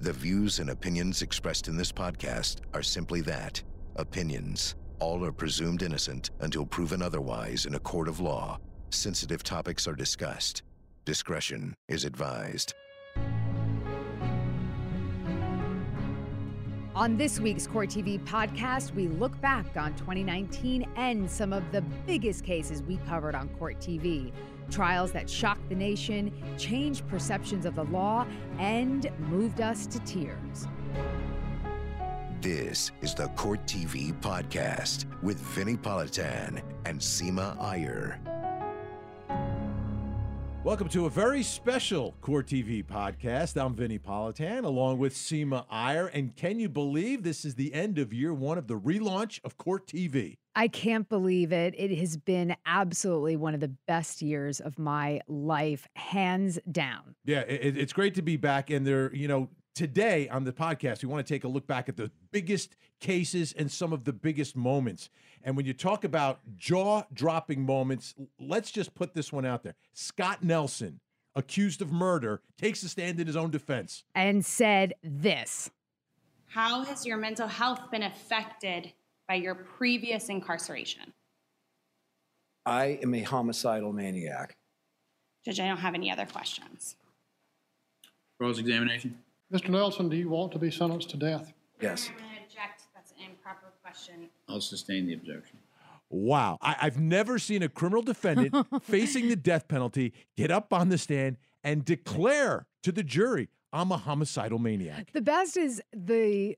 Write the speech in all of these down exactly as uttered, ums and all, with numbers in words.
The views and opinions expressed in this podcast are simply that, opinions. All are presumed innocent until proven otherwise in a court of law. Sensitive topics are discussed. Discretion is advised. On this week's Court T V podcast, we look back on twenty nineteen and some of the biggest cases we covered on Court T V. Trials that shocked the nation, changed perceptions of the law, and moved us to tears. This is the Court T V podcast with Vinnie Politan and Seema Iyer. Welcome to a very special Court T V podcast. I'm Vinnie Politan along with Seema Iyer. And can you believe this is the end of year one of the relaunch of Court T V? I can't believe it. It has been absolutely one of the best years of my life, hands down. Yeah, it, it's great to be back in there, you know. Today on the podcast, we want to take a look back at the biggest cases and some of the biggest moments. And when you talk about jaw-dropping moments, let's just put this one out there. Scott Nelson, accused of murder, takes a stand in his own defense. And said this. How has your mental health been affected by your previous incarceration? I am a homicidal maniac. Judge, I don't have any other questions. Cross examination. Mister Nelson, do you want to be sentenced to death? Yes. I'm going to object. That's an improper question. I'll sustain the objection. Wow. I, I've never seen a criminal defendant facing the death penalty get up on the stand and declare to the jury, I'm a homicidal maniac. The best is the...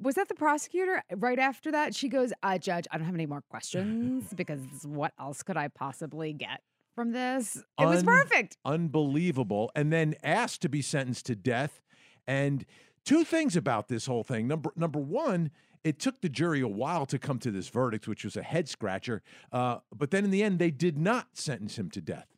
Was that the prosecutor right after that? She goes, uh, Judge, I don't have any more questions because what else could I possibly get from this? It Un was perfect. Unbelievable. And then asked to be sentenced to death. And two things about this whole thing. Number number one, it took the jury a while to come to this verdict, which was a head scratcher. Uh, but then in the end, they did not sentence him to death.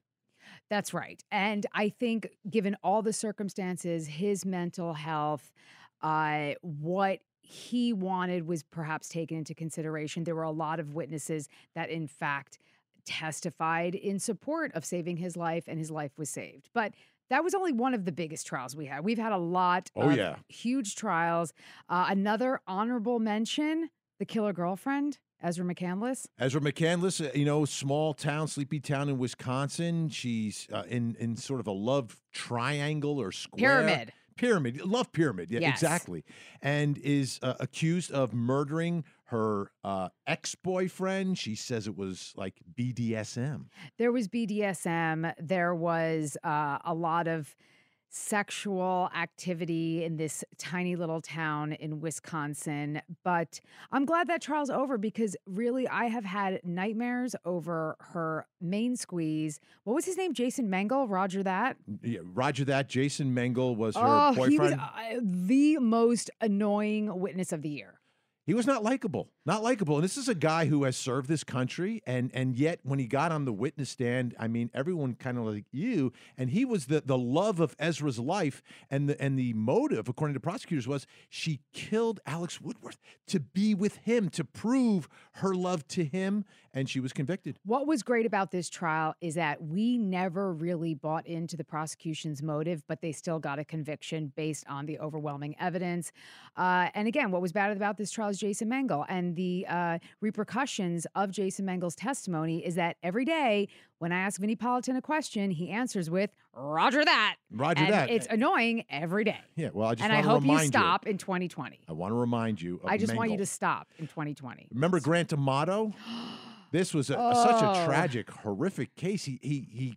That's right. And I think given all the circumstances, his mental health, uh, what he wanted was perhaps taken into consideration. There were a lot of witnesses that, in fact, testified in support of saving his life, and his life was saved. But that was only one of the biggest trials we had. We've had a lot oh, of yeah. huge trials. Uh, another honorable mention, the killer girlfriend, Ezra McCandless. Ezra McCandless, you know, small town, sleepy town in Wisconsin. She's uh, in, in sort of a love triangle or square. Pyramid. Pyramid. Love pyramid. Yeah, yes. Exactly. And is uh, accused of murdering her uh, ex-boyfriend. She says it was like B D S M. There was B D S M. There was uh, a lot of sexual activity in this tiny little town in Wisconsin. But I'm glad that trial's over because really I have had nightmares over her main squeeze. What was his name? Jason Mengel? Roger that? Yeah, Roger that. Jason Mengel was her oh, boyfriend. He was uh, the most annoying witness of the year. He was not likable, not likable. And this is a guy who has served this country. And and yet when he got on the witness stand, I mean, everyone kind of like you. And he was the, the love of Ezra's life. And the, and the motive, according to prosecutors, was she killed Alex Woodworth to be with him, to prove her love to him. And she was convicted. What was great about this trial is that we never really bought into the prosecution's motive, but they still got a conviction based on the overwhelming evidence. Uh, and again, what was bad about this trial is Jason Mengel, and the uh, repercussions of Jason Mengel's testimony is that every day when I ask Vinnie Politan a question, he answers with "Roger that." Roger and that. It's annoying every day. Yeah. Well, I just and want I to hope remind you stop you. in twenty twenty. I want to remind you. Of I just Mengel. want you to stop in twenty twenty. Remember Grant Amato? This was a, oh. such a tragic, horrific case. He he he.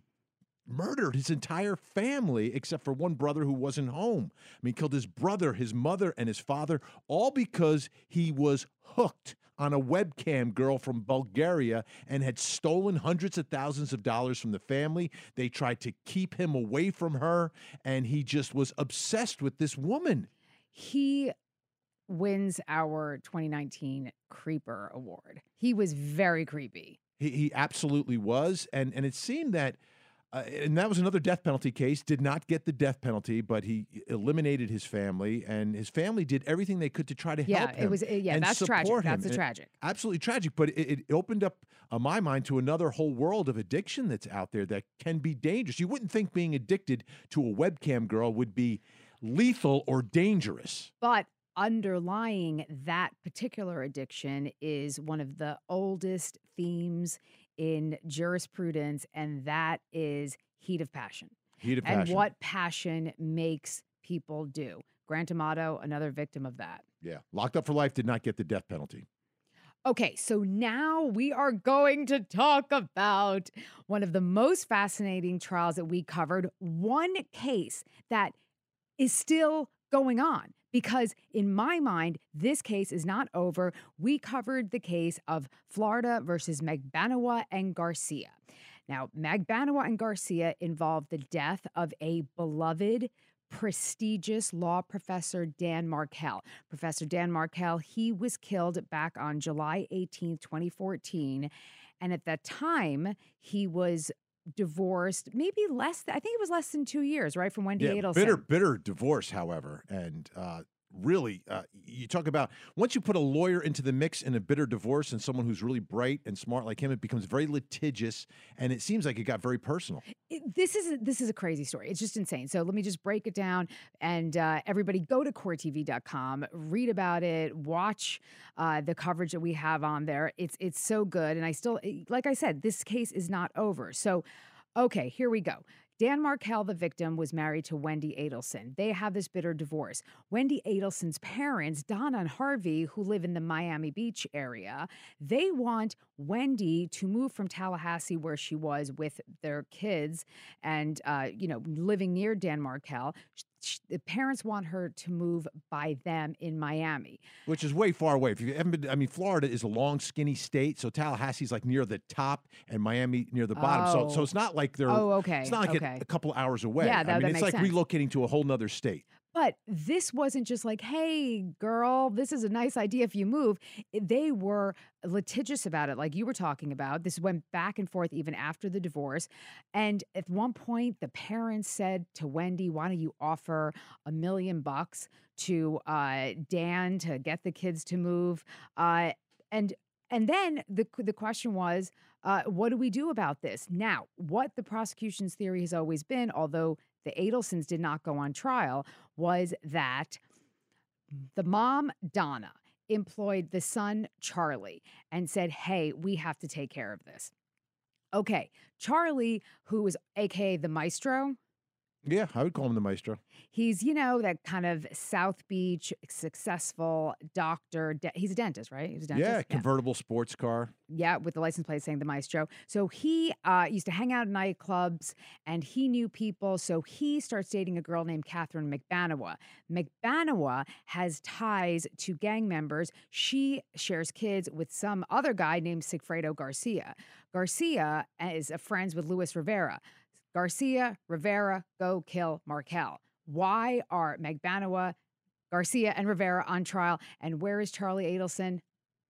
murdered his entire family except for one brother who wasn't home. I mean, killed his brother, his mother, and his father, all because he was hooked on a webcam girl from Bulgaria and had stolen hundreds of thousands of dollars from the family. They tried to keep him away from her, and he just was obsessed with this woman. He wins our twenty nineteen Creeper Award. He was very creepy. He, he absolutely was, and, and it seemed that Uh, and that was another death penalty case, did not get the death penalty, but he eliminated his family, and his family did everything they could to try to yeah, help him. It was, yeah, and that's tragic. Him. That's a tragic. It, absolutely tragic, but it, it opened up, uh, my mind, to another whole world of addiction that's out there that can be dangerous. You wouldn't think being addicted to a webcam girl would be lethal or dangerous. But underlying that particular addiction is one of the oldest themes in jurisprudence, and that is heat of passion. Heat of and passion. And what passion makes people do. Grant Amato, another victim of that. Yeah. Locked up for life, did not get the death penalty. Okay, so now we are going to talk about one of the most fascinating trials that we covered, one case that is still going on, because in my mind, this case is not over. We covered the case of Florida versus Magbanua and Garcia. Now, Magbanua and Garcia involved the death of a beloved, prestigious law professor, Dan Markel. Professor Dan Markel, he was killed back on July eighteenth, twenty fourteen. And at that time, he was divorced, maybe less than, I think it was less than two years, right, from Wendy yeah, Adelson. Bitter, bitter divorce, however. And uh, really, uh, you talk about, once you put a lawyer into the mix in a bitter divorce and someone who's really bright and smart like him, it becomes very litigious, and it seems like it got very personal. It, this, is a, this is a crazy story. It's just insane. So let me just break it down, and uh, everybody go to court T V dot com, read about it, watch uh, the coverage that we have on there. It's, it's so good, and I still, like I said, this case is not over. So, okay, here we go. Dan Markel, the victim, was married to Wendy Adelson. They have this bitter divorce. Wendy Adelson's parents, Donna and Harvey, who live in the Miami Beach area, they want Wendy to move from Tallahassee, where she was with their kids and, uh, you know, living near Dan Markel. The parents want her to move by them in Miami, which is way far away. If you haven't been, I mean, Florida is a long, skinny state, so Tallahassee's like near the top, and Miami near the bottom. Oh. So, so it's not like they're. Oh, okay. It's not like okay. a, a couple hours away. Yeah, that, I mean, that it's makes like sense. Relocating to a whole nother state. But this wasn't just like, hey, girl, this is a nice idea if you move. They were litigious about it, like you were talking about. This went back and forth even after the divorce. And at one point, the parents said to Wendy, why don't you offer a million bucks to uh, Dan to get the kids to move? Uh, and and then the, the question was, uh, what do we do about this? Now, what the prosecution's theory has always been, although the Adelsons did not go on trial, was that the mom, Donna, employed the son, Charlie, and said, hey, we have to take care of this. Okay, Charlie, who is A K A the maestro. Yeah, I would call him the maestro. He's, you know, that kind of South Beach successful doctor. De he's a dentist, right? He's a dentist. Yeah, convertible yeah. sports car. Yeah, with the license plate saying the maestro. So he uh, used to hang out in nightclubs, and he knew people. So he starts dating a girl named Katherine Magbanua. Magbanua has ties to gang members. She shares kids with some other guy named Sigfredo Garcia. Garcia is a friend with Luis Rivera. Garcia, Rivera, go kill Markel. Why are Magbanua, Garcia, and Rivera on trial? And where is Charlie Adelson?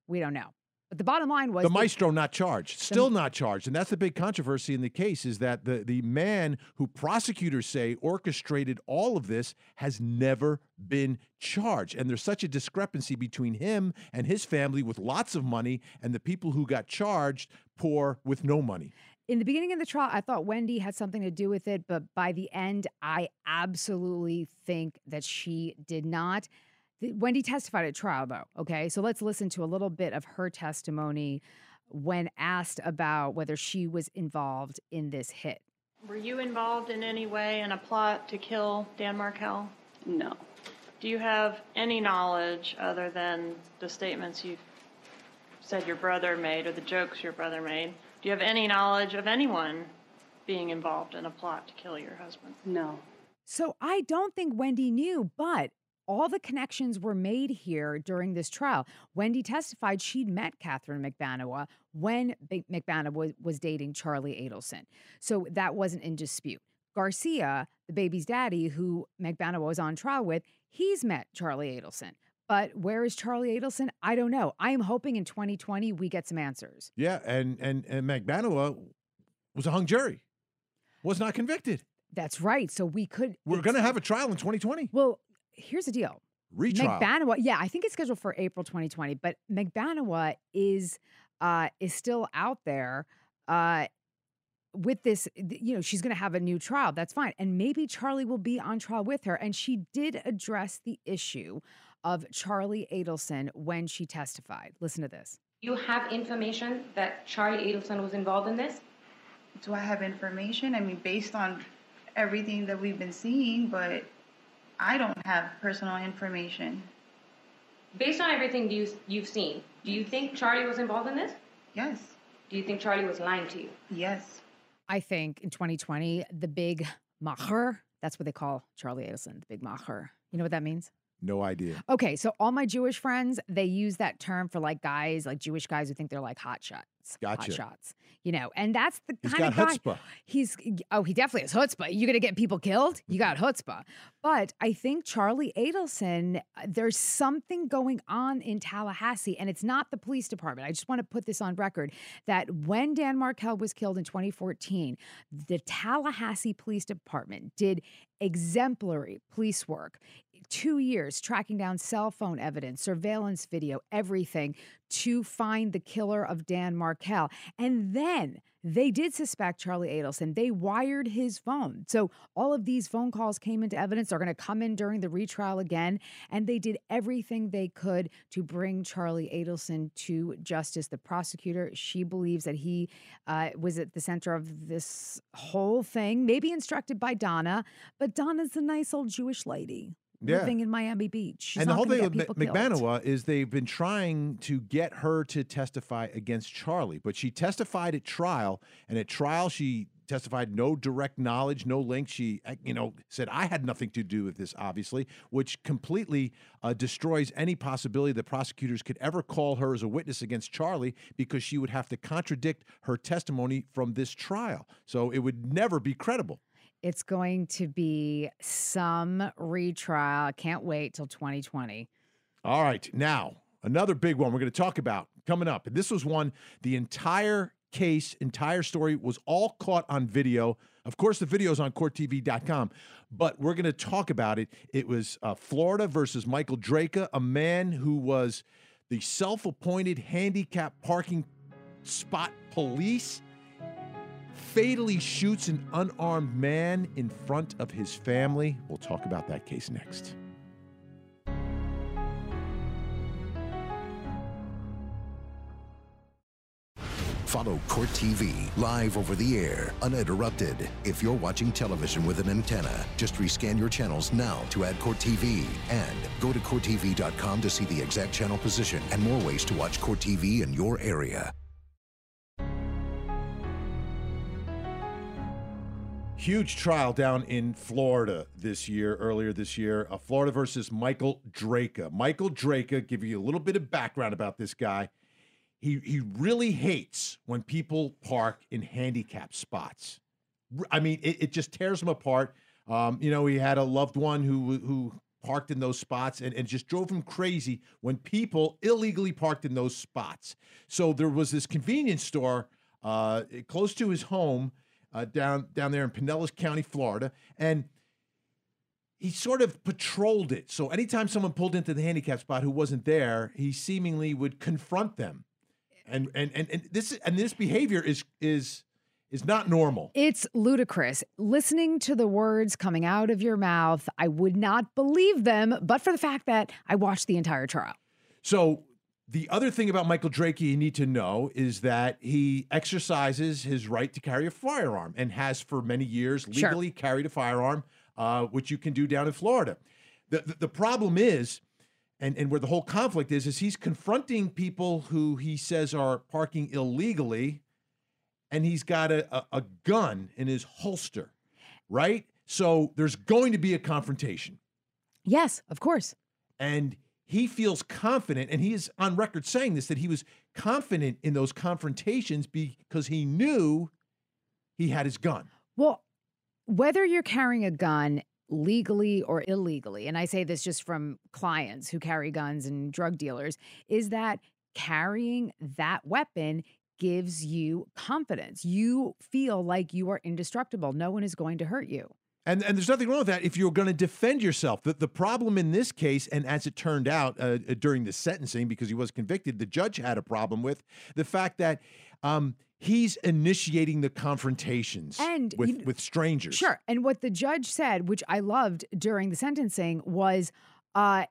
We don't know. But the bottom line was the maestro not charged, still not charged. And that's the big controversy in the case, is that the, the man who prosecutors say orchestrated all of this has never been charged. And there's such a discrepancy between him and his family with lots of money and the people who got charged poor with no money. In the beginning of the trial, I thought Wendy had something to do with it, but by the end, I absolutely think that she did not. Wendy testified at trial, though, okay? So let's listen to a little bit of her testimony when asked about whether she was involved in this hit. Were you involved in any way in a plot to kill Dan Markel? No. Do you have any knowledge other than the statements you said your brother made or the jokes your brother made? Do you have any knowledge of anyone being involved in a plot to kill your husband? No. So I don't think Wendy knew, but all the connections were made here during this trial. Wendy testified she'd met Katherine Magbanua when Magbanua was dating Charlie Adelson. So that wasn't in dispute. Garcia, the baby's daddy, who Magbanua was on trial with, he's met Charlie Adelson. But where is Charlie Adelson? I don't know. I am hoping in twenty twenty we get some answers. Yeah, and and, and Magbanua was a hung jury, was not convicted. That's right. So we could. We're going to have a trial in twenty twenty. Well, here's the deal. Retrial. Magbanua, yeah, I think it's scheduled for April twenty twenty. But Magbanua is uh, is still out there. Uh, with this, you know, she's going to have a new trial. That's fine. And maybe Charlie will be on trial with her. And she did address the issue of Charlie Adelson when she testified. Listen to this. You have information that Charlie Adelson was involved in this? Do I have information? I mean, based on everything that we've been seeing, but I don't have personal information. Based on everything you, you've seen, do you think Charlie was involved in this? Yes. Do you think Charlie was lying to you? Yes. I think in twenty twenty, the big macher, that's what they call Charlie Adelson, the big macher. You know what that means? No idea. Okay, so all my Jewish friends, they use that term for like guys, like Jewish guys who think they're like hot shots. Gotcha. Hot shots. You know, and that's the kind of guy. He's got chutzpah. He's, oh, he definitely has chutzpah. You're going to get people killed? You got chutzpah. But I think Charlie Adelson, there's something going on in Tallahassee, and it's not the police department. I just want to put this on record that when Dan Markel was killed in twenty fourteen, the Tallahassee Police Department did exemplary police work. Two years tracking down cell phone evidence, surveillance video, everything to find the killer of Dan Markel. And then they did suspect Charlie Adelson. They wired his phone. So all of these phone calls came into evidence. They're going to come in during the retrial again. And they did everything they could to bring Charlie Adelson to justice. The prosecutor, she believes that he uh, was at the center of this whole thing, maybe instructed by Donna. But Donna's a nice old Jewish lady. Yeah. Living in Miami Beach. She's and the whole thing with Magbanua is they've been trying to get her to testify against Charlie, but she testified at trial, and at trial she testified no direct knowledge, no link. She, you know, said, I had nothing to do with this, obviously, which completely uh, destroys any possibility that prosecutors could ever call her as a witness against Charlie, because she would have to contradict her testimony from this trial. So it would never be credible. It's going to be some retrial. Can't wait till twenty twenty. All right. Now, another big one we're going to talk about coming up. And this was one, the entire case, entire story was all caught on video. Of course, the video's on court T V dot com, but we're going to talk about it. It was uh, Florida versus Michael Drejka, a man who was the self-appointed handicapped parking spot police. Fatally shoots an unarmed man in front of his family. We'll talk about that case next. Follow Court T V live over the air, uninterrupted. If you're watching television with an antenna, just rescan your channels now to add Court T V. And go to court T V dot com to see the exact channel position and more ways to watch Court T V in your area. Huge trial down in Florida this year, earlier this year, uh, Florida versus Michael Drejka. Michael Drejka, give you a little bit of background about this guy. He, he really hates when people park in handicapped spots. I mean, it, it just tears him apart. Um, you know, he had a loved one who, who parked in those spots and, and just drove him crazy when people illegally parked in those spots. So there was this convenience store uh, close to his home, Uh, down down there in Pinellas County, Florida, and he sort of patrolled it. So anytime someone pulled into the handicap spot who wasn't there, he seemingly would confront them. And and and, and this and this behavior is is is not normal. It's ludicrous. Listening to the words coming out of your mouth, I would not believe them, but for the fact that I watched the entire trial. So the other thing about Michael Drejka you need to know is that he exercises his right to carry a firearm and has for many years legally sure. carried a firearm, uh, which you can do down in Florida. The, the, the problem is, and, and where the whole conflict is, is he's confronting people who he says are parking illegally, and he's got a, a, a gun in his holster, right? So there's going to be a confrontation. Yes, of course. And he feels confident, and he is on record saying this, that he was confident in those confrontations because he knew he had his gun. Well, whether you're carrying a gun legally or illegally, and I say this just from clients who carry guns and drug dealers, is that carrying that weapon gives you confidence. You feel like you are indestructible. No one is going to hurt you. And, and there's nothing wrong with that if you're going to defend yourself. The, the problem in this case, and as it turned out uh, during the sentencing, because he was convicted, the judge had a problem with the fact that um, he's initiating the confrontations and with, you, with strangers. Sure. And what the judge said, which I loved during the sentencing, was uh,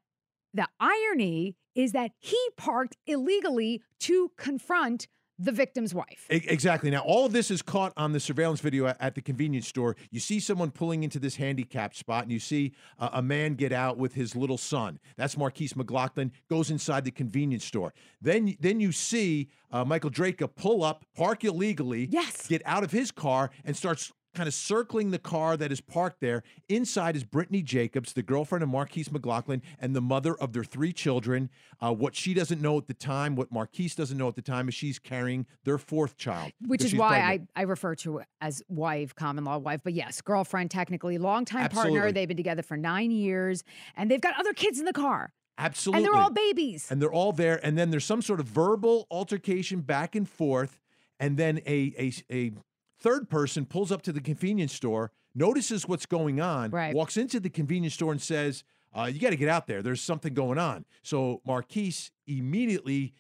the irony is that he parked illegally to confront the victim's wife. Exactly. Now, all of this is caught on the surveillance video at the convenience store. You see someone pulling into this handicapped spot, and you see uh, a man get out with his little son. That's Markeis McLaughlin, goes inside the convenience store. Then, then you see uh, Michael Drejka pull up, park illegally, yes. get out of his car, and starts kind of circling the car that is parked there. Inside is Brittany Jacobs, the girlfriend of Markeis McLaughlin and the mother of their three children. Uh, what she doesn't know at the time, what Markeis doesn't know at the time, is she's carrying their fourth child. Which is why I, I refer to as wife, common law wife. But yes, girlfriend, technically, longtime Absolutely. partner. They've been together for nine years. And they've got other kids in the car. Absolutely. And they're all babies. And they're all there. And then there's some sort of verbal altercation back and forth. And then a... a, a third person pulls up to the convenience store, notices what's going on, right. walks into the convenience store and says, uh, you got to get out there. There's something going on. So Markeis immediately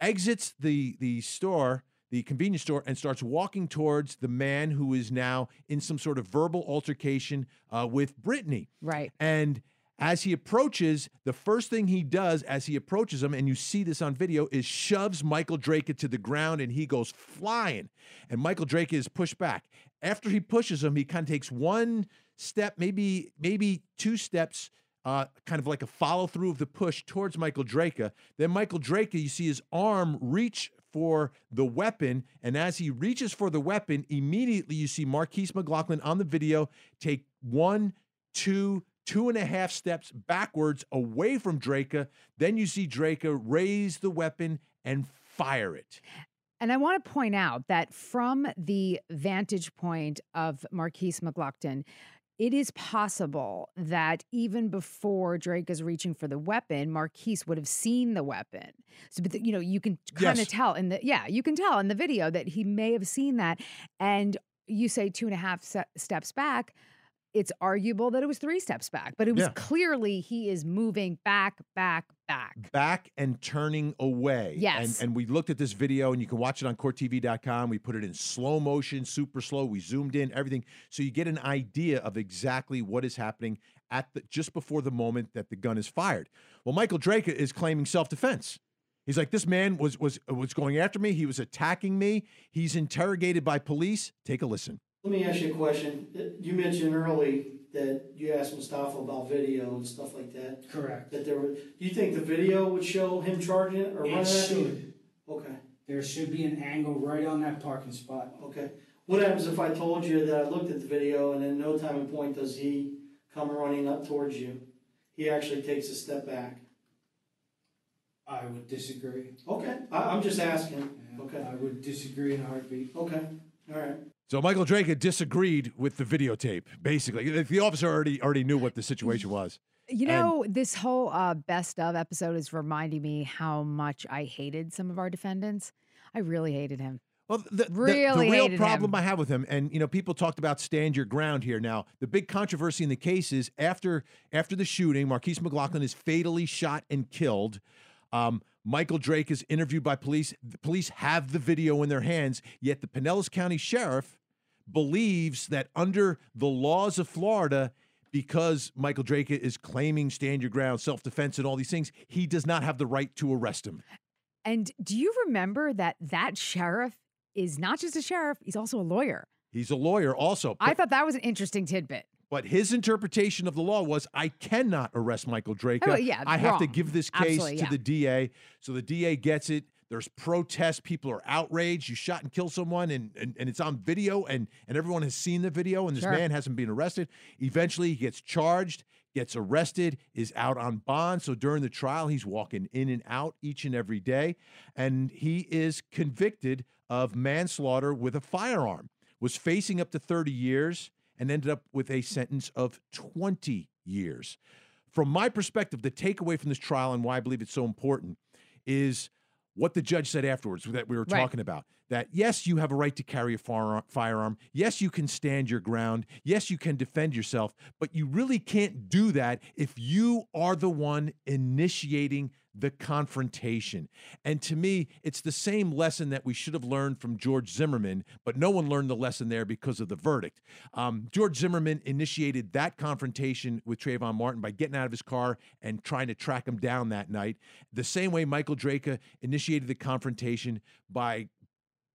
exits the, the store, the convenience store, and starts walking towards the man who is now in some sort of verbal altercation uh, with Brittany. Right. And as he approaches, the first thing he does as he approaches him, and you see this on video, is shoves Michael Drejka to the ground, and he goes flying. And Michael Drejka is pushed back. After he pushes him, he kind of takes one step, maybe maybe two steps, uh, kind of like a follow-through of the push towards Michael Drejka. Then Michael Drejka, you see his arm reach for the weapon, and as he reaches for the weapon, immediately you see Markeis McLaughlin on the video take one, two, two and a half steps backwards away from Drejka. Then you see Drejka raise the weapon and fire it. And I want to point out that from the vantage point of Markeis McLaughlin, it is possible that even before Drejka's reaching for the weapon, Markeis would have seen the weapon. So, but the, you know, you can kind of yes. tell in the yeah, you can tell in the video that he may have seen that. And you say two and a half se- steps back. It's arguable that it was three steps back, but it was yeah. clearly he is moving back, back, back. Back and turning away. Yes. And, and we looked at this video, and you can watch it on court T V dot com. We put it in slow motion, super slow. We zoomed in, everything. So you get an idea of exactly what is happening at the, just before the moment that the gun is fired. Well, Michael Drejka is claiming self-defense. He's like, this man was, was, was going after me. He was attacking me. He's interrogated by police. Take a listen. Let me ask you a question. You mentioned early that you asked Mustafa about video and stuff like that. Correct. That there were. Do you think the video would show him charging it or running at you? It should. Okay. There should be an angle right on that parking spot. Okay. What happens if I told you that I looked at the video and in no time and point does he come running up towards you? He actually takes a step back. I would disagree. Okay. I, I'm just asking. Yeah, okay. I would disagree in a heartbeat. Okay. All right. So Michael Drejka disagreed with the videotape, basically. The officer already already knew what the situation was. You know, and this whole uh, best of episode is reminding me how much I hated some of our defendants. I really hated him. Well, the, really the, the real hated problem him. I have with him, and you know, people talked about stand your ground here. Now, the big controversy in the case is after after the shooting, Markeis McLaughlin is fatally shot and killed. Um, Michael Drejka is interviewed by police. The police have the video in their hands, yet the Pinellas County Sheriff believes that under the laws of Florida, because Michael Drejka is claiming stand your ground, self-defense, and all these things, he does not have the right to arrest him. And do you remember that that sheriff is not just a sheriff, he's also a lawyer. He's a lawyer also. I thought that was an interesting tidbit. But his interpretation of the law was, I cannot arrest Michael Drejka. Oh, yeah, I have wrong. to give this case Absolutely, to yeah. the D A. So the D A gets it. There's protests. People are outraged. You shot and killed someone, and, and, and it's on video, and, and everyone has seen the video, and this sure. man hasn't been arrested. Eventually, he gets charged, gets arrested, is out on bond. So during the trial, he's walking in and out each and every day, and he is convicted of manslaughter with a firearm, was facing up to thirty years, and ended up with a sentence of twenty years. From my perspective, the takeaway from this trial and why I believe it's so important is what the judge said afterwards that we were right. talking about. that, yes, you have a right to carry a firearm. Yes, you can stand your ground. Yes, you can defend yourself. But you really can't do that if you are the one initiating the confrontation. And to me, it's the same lesson that we should have learned from George Zimmerman, but no one learned the lesson there because of the verdict. Um, George Zimmerman initiated that confrontation with Trayvon Martin by getting out of his car and trying to track him down that night. The same way Michael Drejka initiated the confrontation by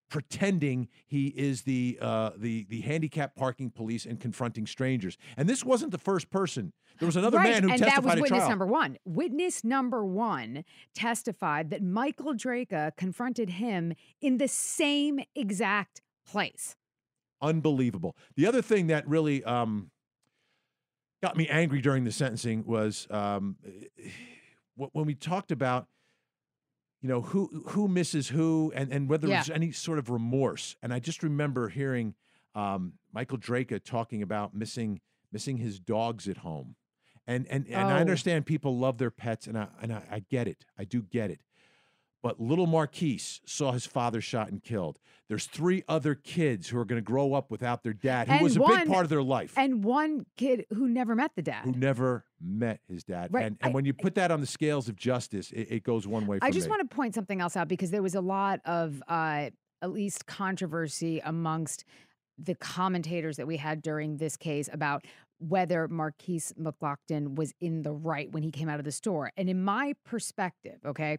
pretending he is the uh, the the handicapped parking police and confronting strangers. And this wasn't the first person. There was another right. man who and testified that was at witness trial. number one. Witness number one testified that Michael Drejka confronted him in the same exact place. Unbelievable. The other thing that really um, got me angry during the sentencing was um, when we talked about you know, who who misses who and, and whether yeah. there's any sort of remorse. And I just remember hearing um, Michael Drejka talking about missing missing his dogs at home. And and, and oh. I understand people love their pets, and I and I, I get it. I do get it. But little Marquise saw his father shot and killed. There's three other kids who are going to grow up without their dad, who and was a one, big part of their life. And one kid who never met the dad. Who never met his dad. Right. And, and I, when you put that on the scales of justice, it, it goes one way for me. I just want to point something else out, because there was a lot of uh, at least controversy amongst the commentators that we had during this case about whether Markeis McLaughlin was in the right when he came out of the store. And in my perspective, okay,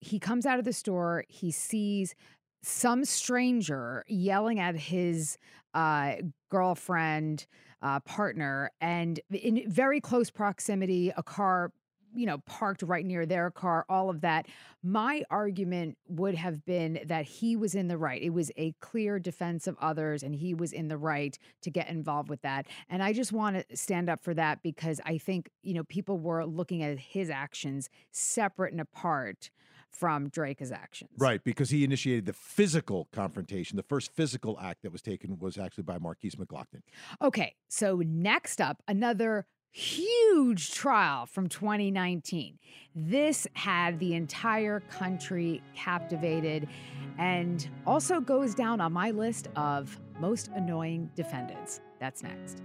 he comes out of the store, he sees some stranger yelling at his uh, girlfriend, uh, partner, and in very close proximity, a car, you know, parked right near their car, all of that. My argument would have been that he was in the right. It was a clear defense of others, and he was in the right to get involved with that. And I just want to stand up for that, because I think, you know, people were looking at his actions separate and apart from Drejka's actions. Right, because he initiated the physical confrontation. The first physical act that was taken was actually by Markeis McLaughlin. Okay, so next up, another huge trial from twenty nineteen. This had the entire country captivated, and also goes down on my list of most annoying defendants. That's next.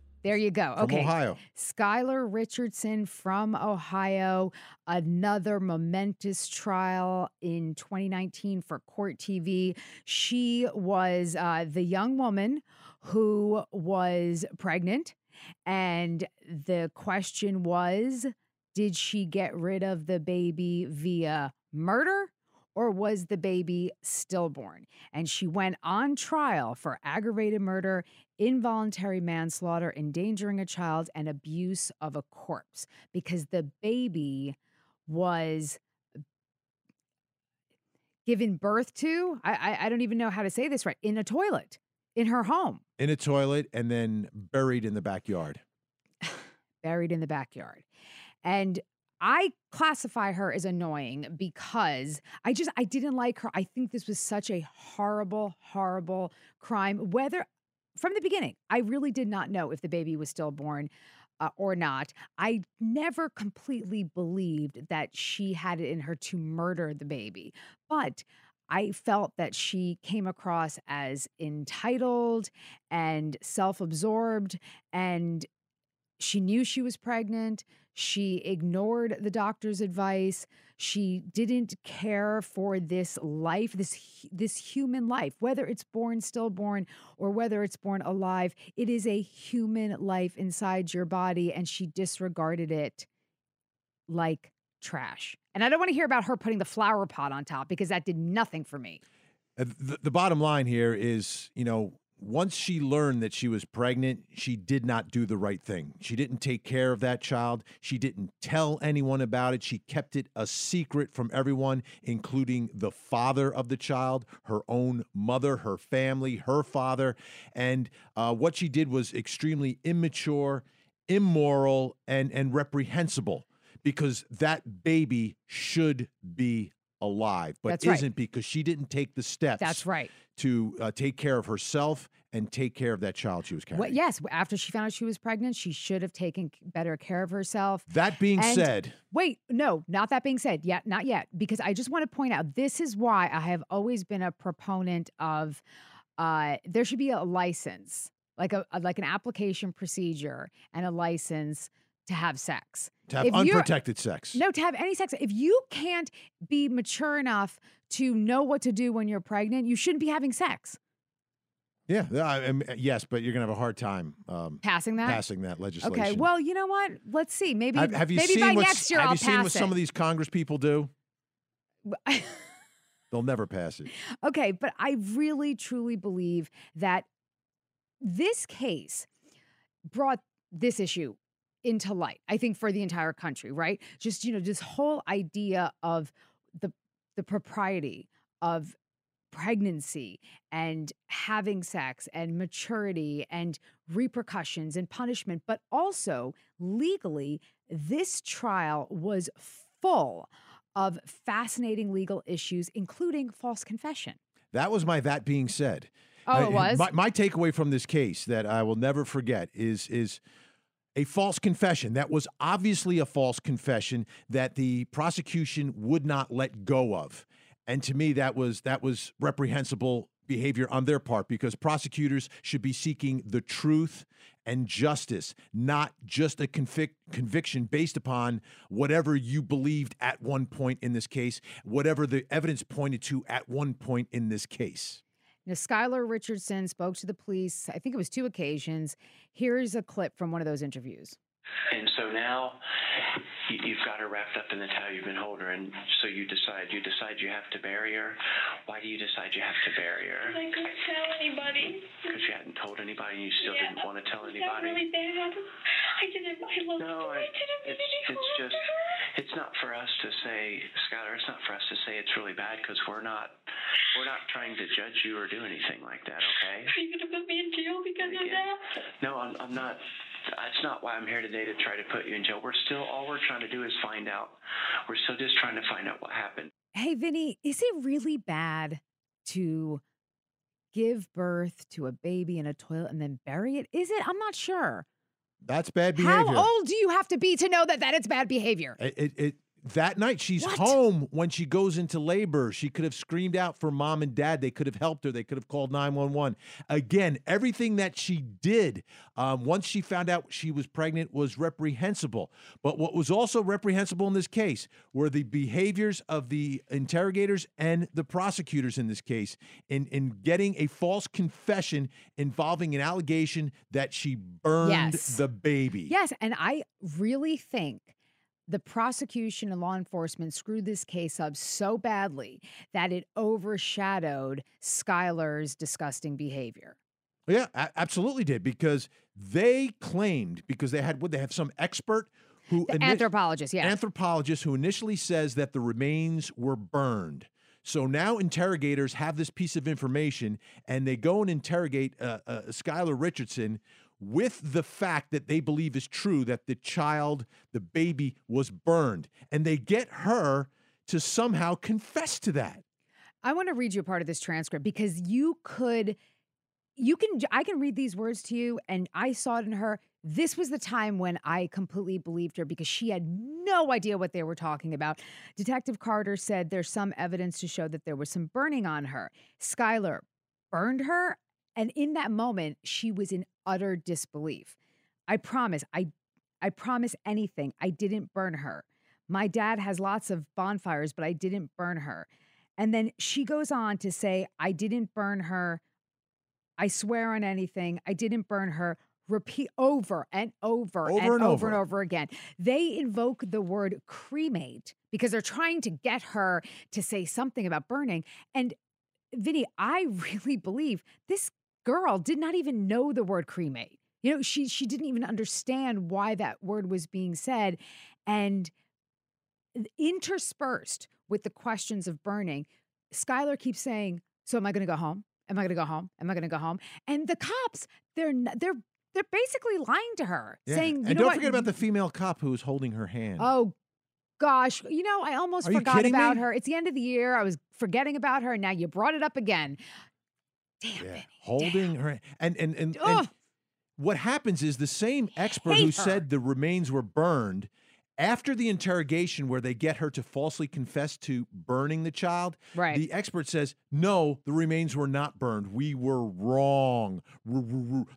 There you go. From okay. Ohio. Skylar Richardson from Ohio. Another momentous trial in twenty nineteen for Court T V. She was uh, the young woman who was pregnant, and the question was, did she get rid of the baby via murder, or was the baby stillborn? And she went on trial for aggravated murder, involuntary manslaughter, endangering a child, and abuse of a corpse, because the baby was given birth to, I, I, I don't even know how to say this right, in a toilet, in her home. In a toilet, and then buried in the backyard. Buried in the backyard. And I classify her as annoying because I just, I didn't like her. I think this was such a horrible, horrible crime. Whether, from the beginning, I really did not know if the baby was stillborn uh, or not. I never completely believed that she had it in her to murder the baby, but I felt that she came across as entitled and self-absorbed, and she knew she was pregnant. She ignored the doctor's advice. She didn't care for this life, this this human life, whether it's born stillborn or whether it's born alive. It is a human life inside your body, and she disregarded it like trash. And I don't want to hear about her putting the flower pot on top, because that did nothing for me. The, the bottom line here is, you know, once she learned that she was pregnant, she did not do the right thing. She didn't take care of that child. She didn't tell anyone about it. She kept it a secret from everyone, including the father of the child, her own mother, her family, her father. And uh, what she did was extremely immature, immoral, and, and reprehensible, because that baby should be alive, but That's isn't right. because she didn't take the steps That's right. to uh, take care of herself and take care of that child she was carrying. Well, yes, after she found out she was pregnant, she should have taken better care of herself. That being and said... Wait, no, not that being said. Yeah, not yet, because I just want to point out, this is why I have always been a proponent of uh, there should be a license, like a like an application procedure and a license to have sex. To have if unprotected sex. No, to have any sex. If you can't be mature enough to know what to do when you're pregnant, you shouldn't be having sex. Yeah, I, I, yes, but you're going to have a hard time um, passing that passing that legislation. Okay, well, you know what? Let's see. Maybe, have, have you maybe seen by next year I'll pass it. Have you seen what it. some of these Congress people do? They'll never pass it. Okay, but I really, truly believe that this case brought this issue into light, I think, for the entire country, right? Just, you know, this whole idea of the the propriety of pregnancy and having sex and maturity and repercussions and punishment, but also legally, this trial was full of fascinating legal issues, including false confession. That was my that being said. Oh, it was? My, my takeaway from this case that I will never forget is is... a false confession that was obviously a false confession that the prosecution would not let go of. And to me, that was that was reprehensible behavior on their part, because prosecutors should be seeking the truth and justice, not just a convic- conviction based upon whatever you believed at one point in this case, whatever the evidence pointed to at one point in this case. Now, Skylar Richardson spoke to the police, I think it was two occasions. Here's a clip from one of those interviews. And so now you've got her wrapped up in the towel you've been holding her, and so you decide, you decide you have to bury her. Why do you decide you have to bury her? I couldn't tell anybody. Because you hadn't told anybody, and you still yeah, didn't want to tell anybody. That really bad. I didn't, I loved no, her. I, I didn't mean to do it's just, to her. It's not for us to say, Skylar, it's not for us to say it's really bad, because we're not, we're not trying to judge you or do anything like that, okay? Are you going to put me in jail because Again. of that? No, I'm, I'm not. That's not why I'm here today, to try to put you in jail. We're still, all we're trying to do is find out. We're still just trying to find out what happened. Hey, Vinny, is it really bad to give birth to a baby in a toilet and then bury it? Is it? I'm not sure. That's bad behavior. How old do you have to be to know that that it's bad behavior? It, it, it That night, she's what? home when she goes into labor. She could have screamed out for mom and dad. They could have helped her. They could have called nine one one. Again, everything that she did um, once she found out she was pregnant was reprehensible. But what was also reprehensible in this case were the behaviors of the interrogators and the prosecutors in this case in, in getting a false confession involving an allegation that she burned yes. the baby. Yes, and I really think the prosecution and law enforcement screwed this case up so badly that it overshadowed Skylar's disgusting behavior. Yeah, absolutely did, because they claimed, because they had, would they have some expert who... The anthropologist, yeah. Anthropologist who initially says that the remains were burned. So now interrogators have this piece of information, and they go and interrogate uh, uh, Skylar Richardson with the fact that they believe is true, that the child, the baby, was burned. And they get her to somehow confess to that. I want to read you a part of this transcript, because you could, you can, I can read these words to you, and I saw it in her. This was the time when I completely believed her, because she had no idea what they were talking about. Detective Carter said there's some evidence to show that there was some burning on her. Skylar burned her. And in that moment, she was in utter disbelief. I promise, I I promise anything, I didn't burn her. My dad has lots of bonfires, but I didn't burn her. And then she goes on to say, I didn't burn her. I swear on anything, I didn't burn her. Repeat over and over, over and, and over, over and over again. They invoke the word cremate because they're trying to get her to say something about burning. And Vinny, I really believe this girl did not even know the word cremate. You know, she she didn't even understand why that word was being said. And interspersed with the questions of burning, Skylar keeps saying, so am I going to go home? Am I going to go home? Am I going to go home? And the cops, they're they're they're basically lying to her, yeah. saying, you and know don't what? forget about the female cop who's holding her hand. Oh, gosh. You know, I almost Are forgot about me? her. It's the end of the year. I was forgetting about her. And now you brought it up again. Damn yeah. it. Holding damn. her. And, and, and, and what happens is the same expert Hate who her. said the remains were burned after the interrogation where they get her to falsely confess to burning the child, right. the expert says, no, the remains were not burned. We were wrong.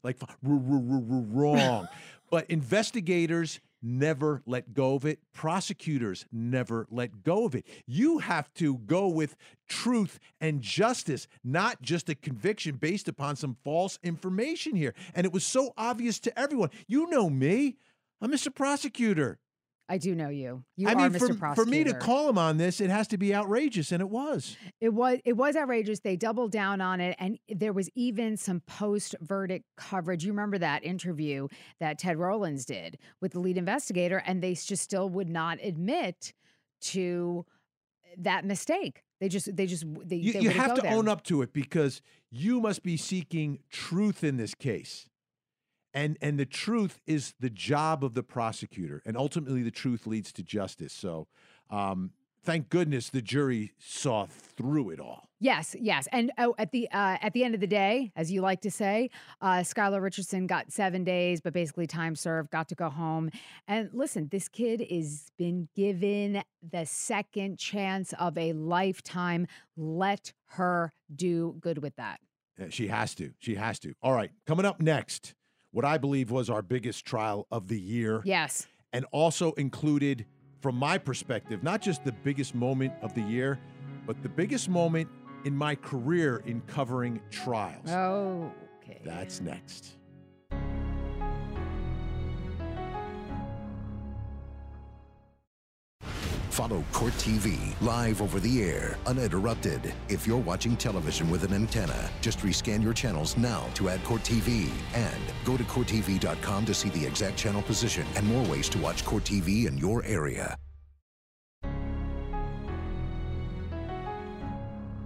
Like, wrong. But investigators never let go of it. Prosecutors never let go of it. You have to go with truth and justice, not just a conviction based upon some false information here. And it was so obvious to everyone. You know me. I'm Mister Prosecutor. I do know you. You I mean, are Mister For, Prosecutor. For me to call him on this, it has to be outrageous, and it was. It was it was outrageous. They doubled down on it, and there was even some post-verdict coverage. You remember that interview that Ted Rollins did with the lead investigator, and they just still would not admit to that mistake. They just, they just, they, you, they you have to there. own up to it because you must be seeking truth in this case. And and the truth is the job of the prosecutor, and ultimately the truth leads to justice. So, um, thank goodness the jury saw through it all. Yes, yes. And oh, at the uh, at the end of the day, as you like to say, uh, Skylar Richardson got seven days, but basically time served, got to go home. And listen, this kid is been given the second chance of a lifetime. Let her do good with that. She has to. She has to. All right. Coming up next, what I believe was our biggest trial of the year. Yes. And also included, from my perspective, not just the biggest moment of the year, but the biggest moment in my career in covering trials. Oh, okay. That's next. Follow Court T V live over the air, uninterrupted. If you're watching television with an antenna, just rescan your channels now to add Court T V. And go to court T V dot com to see the exact channel position and more ways to watch Court T V in your area.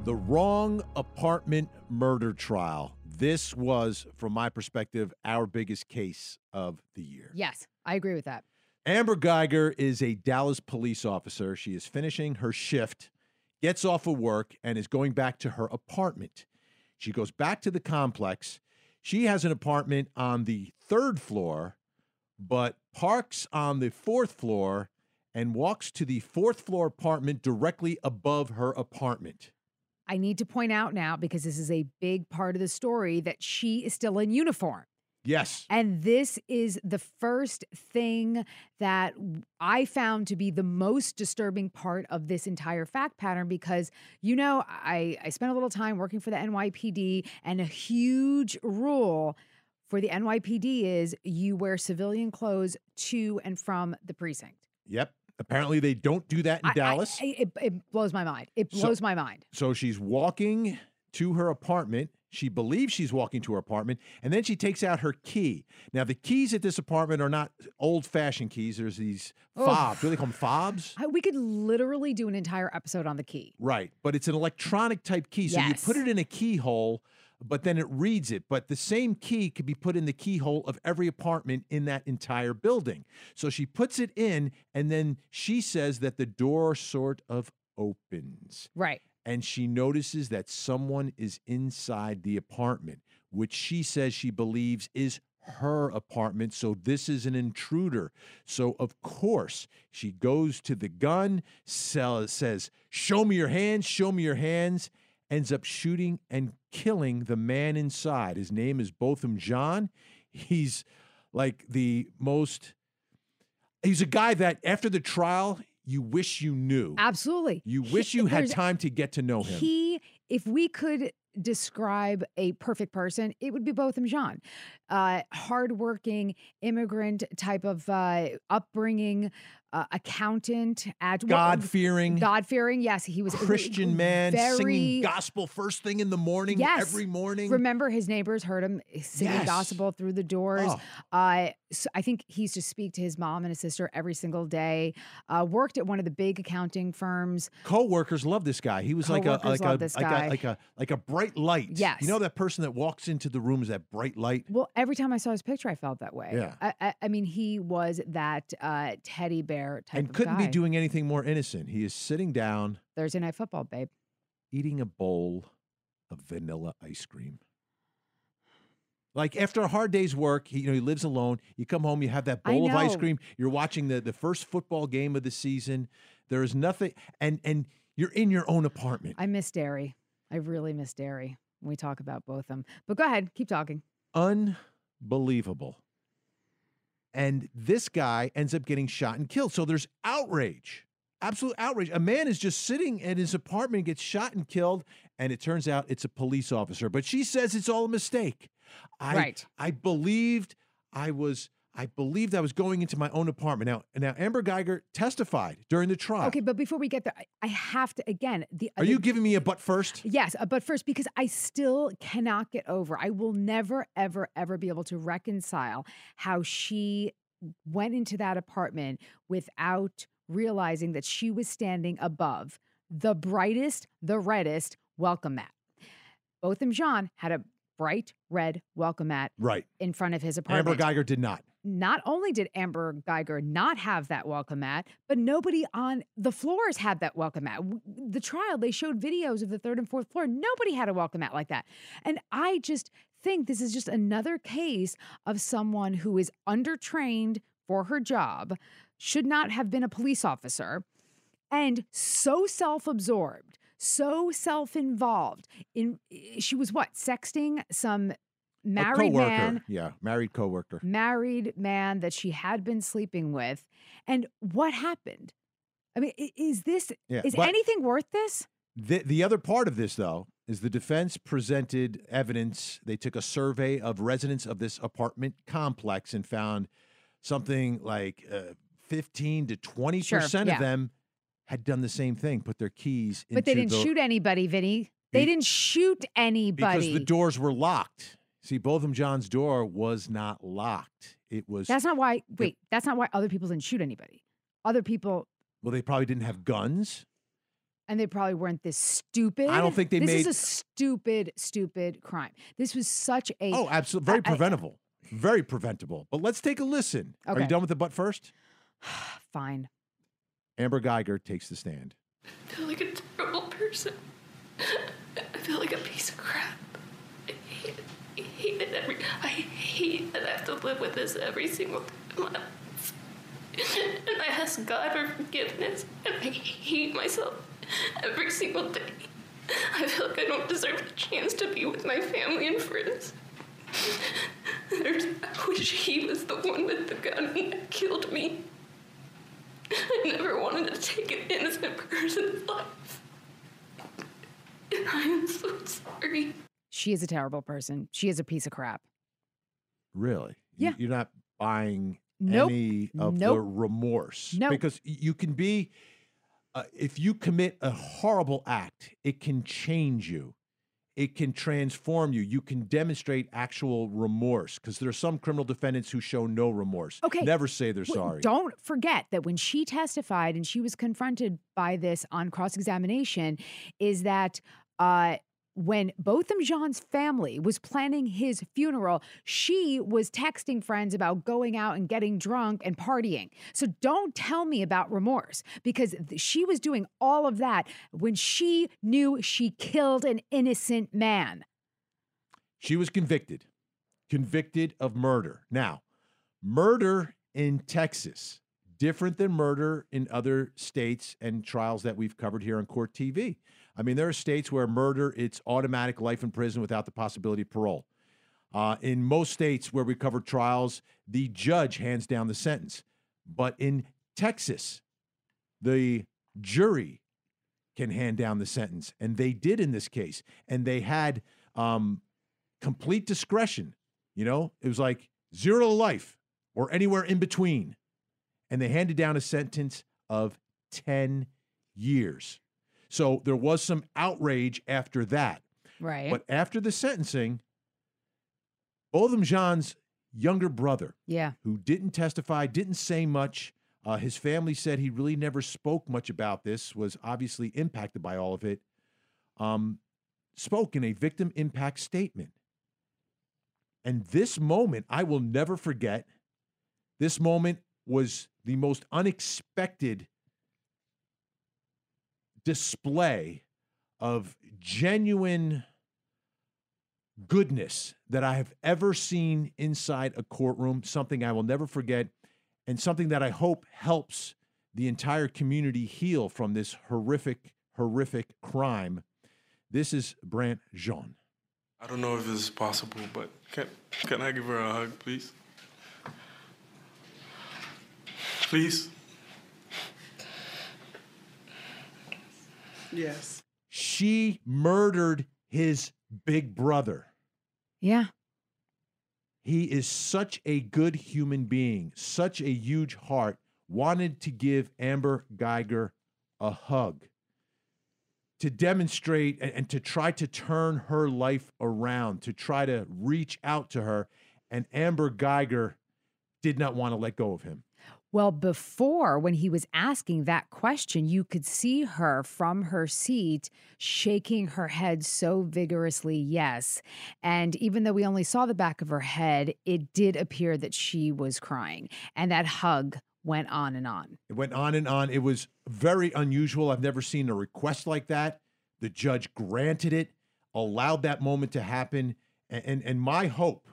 The wrong apartment murder trial. This was, from my perspective, our biggest case of the year. Yes, I agree with that. Amber Guyger is a Dallas police officer. She is finishing her shift, gets off of work, and is going back to her apartment. She goes back to the complex. She has an apartment on the third floor, but parks on the fourth floor and walks to the fourth floor apartment directly above her apartment. I need to point out now, because this is a big part of the story, that she is still in uniform. Yes. And this is the first thing that I found to be the most disturbing part of this entire fact pattern, because, you know, I, I spent a little time working for the N Y P D, and a huge rule for the N Y P D is you wear civilian clothes to and from the precinct. Yep. Apparently they don't do that in I, Dallas. I, I, it, it blows my mind. It blows so, my mind. So she's walking to her apartment. She believes she's walking to her apartment, and then she takes out her key. Now, the keys at this apartment are not old-fashioned keys. There's these fobs. Oof. Do they call them fobs? We could literally do an entire episode on the key. Right, but it's an electronic-type key, so yes. you put it in a keyhole, but then it reads it. But the same key could be put in the keyhole of every apartment in that entire building. So she puts it in, and then she says that the door sort of opens. Right. And she notices that someone is inside the apartment, which she says she believes is her apartment, so this is an intruder. So, of course, she goes to the gun, says, show me your hands, show me your hands, ends up shooting and killing the man inside. His name is Botham Jean. He's like the most, he's a guy that after the trial, you wish you knew. Absolutely. You wish you had time to get to know him. He, if we could describe a perfect person, it would be Botham Jean. Uh, hardworking, immigrant type of uh, upbringing, uh, accountant. Ad- God-fearing. God-fearing, yes. He was Christian a, man, very, singing gospel first thing in the morning, yes. every morning. Remember, his neighbors heard him singing yes. gospel through the doors. Oh. Uh, so I think he used to speak to his mom and his sister every single day. Uh, worked at one of the big accounting firms. Co-workers love this guy. He was like a like a, like a like a like a bright light. Yes. You know that person that walks into the room is that bright light? Well, every time I saw his picture, I felt that way. Yeah. I, I, I mean, he was that uh, teddy bear type and of guy. And couldn't be doing anything more innocent. He is sitting down. Thursday Night Football, babe. Eating a bowl of vanilla ice cream. Like after a hard day's work, he, you know, he lives alone. You come home, you have that bowl of ice cream. You're watching the, the first football game of the season. There is nothing. And, and you're in your own apartment. I miss Derry. I really miss Derry. We talk about both of them. But go ahead. Keep talking. Unbelievable. And this guy ends up getting shot and killed. So there's outrage. Absolute outrage. A man is just sitting in his apartment and gets shot and killed. And it turns out it's a police officer. But she says it's all a mistake. I, right. I believed I was I believed I was going into my own apartment. Now, now Amber Guyger testified during the trial. Okay, but before we get there, I, I have to, again. The Are the, you giving me a but first? Yes, a but first, because I still cannot get over. I will never, ever, ever be able to reconcile how she went into that apartment without realizing that she was standing above the brightest, the reddest welcome mat. Botham Jean had a bright red welcome mat right in front of his apartment. Amber Guyger did not. Not only did Amber Guyger not have that welcome mat, but nobody on the floors had that welcome mat. The trial, they showed videos of the third and fourth floor. Nobody had a welcome mat like that. And I just think this is just another case of someone who is undertrained for her job, should not have been a police officer, and so self-absorbed. So self-involved. In she was what sexting some married man, yeah, married coworker, married man that she had been sleeping with. And what happened? I mean, is this yeah, is anything worth this? The the other part of this though is the defense presented evidence. They took a survey of residents of this apartment complex and found something like uh, fifteen to twenty sure, percent yeah. of them had done the same thing, put their keys in. But they didn't the, shoot anybody, Vinny. They, they didn't shoot anybody. Because the doors were locked. See, Botham Jean's door was not locked. It was... That's not why... Wait, it, that's not why other people didn't shoot anybody. Other people... Well, they probably didn't have guns. And they probably weren't this stupid. I don't think they this made... This is a stupid, stupid crime. This was such a... Oh, absolutely. Very I, preventable. I, very preventable. But let's take a listen. Okay. Are you done with the butt first? Fine. Amber Guyger takes the stand. I feel like a terrible person. I feel like a piece of crap. I hate it. I hate it every. I hate that I have to live with this every single time. And I ask God for forgiveness. And I hate myself every single day. I feel like I don't deserve a chance to be with my family and friends. I wish he was the one with the gun that killed me. I never wanted to take an innocent person's life. And I am so sorry. She is a terrible person. She is a piece of crap. Really? Yeah. You're not buying nope. any of nope. the remorse. No. Nope. Because you can be, uh, if you commit a horrible act, it can change you. It can transform you. You can demonstrate actual remorse because there are some criminal defendants who show no remorse. Okay. Never say they're well, sorry. Don't forget that when she testified and she was confronted by this on cross-examination is that uh, when Botham Jean's family was planning his funeral, she was texting friends about going out and getting drunk and partying. So don't tell me about remorse because she was doing all of that when she knew she killed an innocent man. She was convicted, convicted of murder. Now, murder in Texas, different than murder in other states and trials that we've covered here on Court T V. I mean, there are states where murder, it's automatic life in prison without the possibility of parole. Uh, in most states where we cover trials, the judge hands down the sentence. But in Texas, the jury can hand down the sentence. And they did in this case. And they had um, complete discretion. You know, it was like zero to life or anywhere in between. And they handed down a sentence of ten years. So there was some outrage after that. Right. But after the sentencing, Botham Jean's younger brother, yeah, who didn't testify, didn't say much. Uh, his family said he really never spoke much about this, was obviously impacted by all of it, um, spoke in a victim impact statement. And this moment, I will never forget, this moment was the most unexpected display of genuine goodness that I have ever seen inside a courtroom, something I will never forget, and something that I hope helps the entire community heal from this horrific, horrific crime. This is Brandt Jean. I don't know if this is possible, but can, can I give her a hug, please? Please? Yes. She murdered his big brother. Yeah. He is such a good human being, such a huge heart, wanted to give Amber Guyger a hug to demonstrate and, and to try to turn her life around, to try to reach out to her. And Amber Guyger did not want to let go of him. Well, before, when he was asking that question, you could see her from her seat shaking her head so vigorously, yes. And even though we only saw the back of her head, it did appear that she was crying. And that hug went on and on. It went on and on. It was very unusual. I've never seen a request like that. The judge granted it, allowed that moment to happen. And, and, and my hope,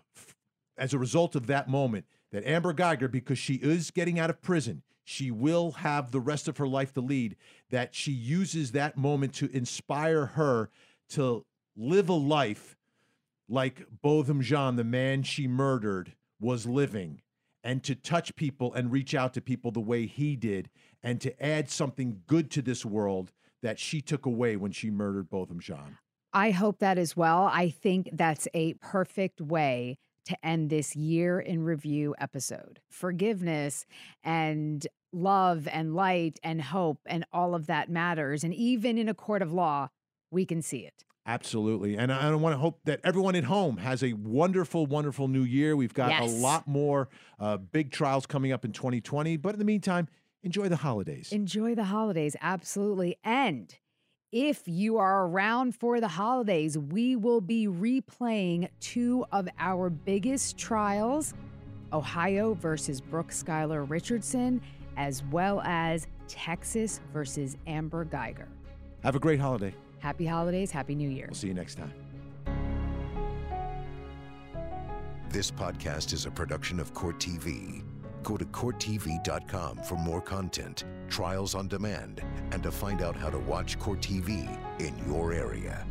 as a result of that moment, that Amber Guyger, because she is getting out of prison, she will have the rest of her life to lead, that she uses that moment to inspire her to live a life like Botham Jean, the man she murdered, was living, and to touch people and reach out to people the way he did, and to add something good to this world that she took away when she murdered Botham Jean. I hope that as well. I think that's a perfect way to end this year in review episode. Forgiveness and love and light and hope and all of that matters. And even in a court of law, we can see it. Absolutely. And I want to hope that everyone at home has a wonderful, wonderful new year. We've got, yes, a lot more uh, big trials coming up in twenty twenty. But in the meantime, enjoy the holidays. Enjoy the holidays. Absolutely. And if you are around for the holidays, we will be replaying two of our biggest trials, Ohio versus Brooke Skylar Richardson, as well as Texas versus Amber Guyger. Have a great holiday. Happy holidays. Happy New Year. We'll see you next time. This podcast is a production of Court T V. Go to court T V dot com for more content, trials on demand, and to find out how to watch Court T V in your area.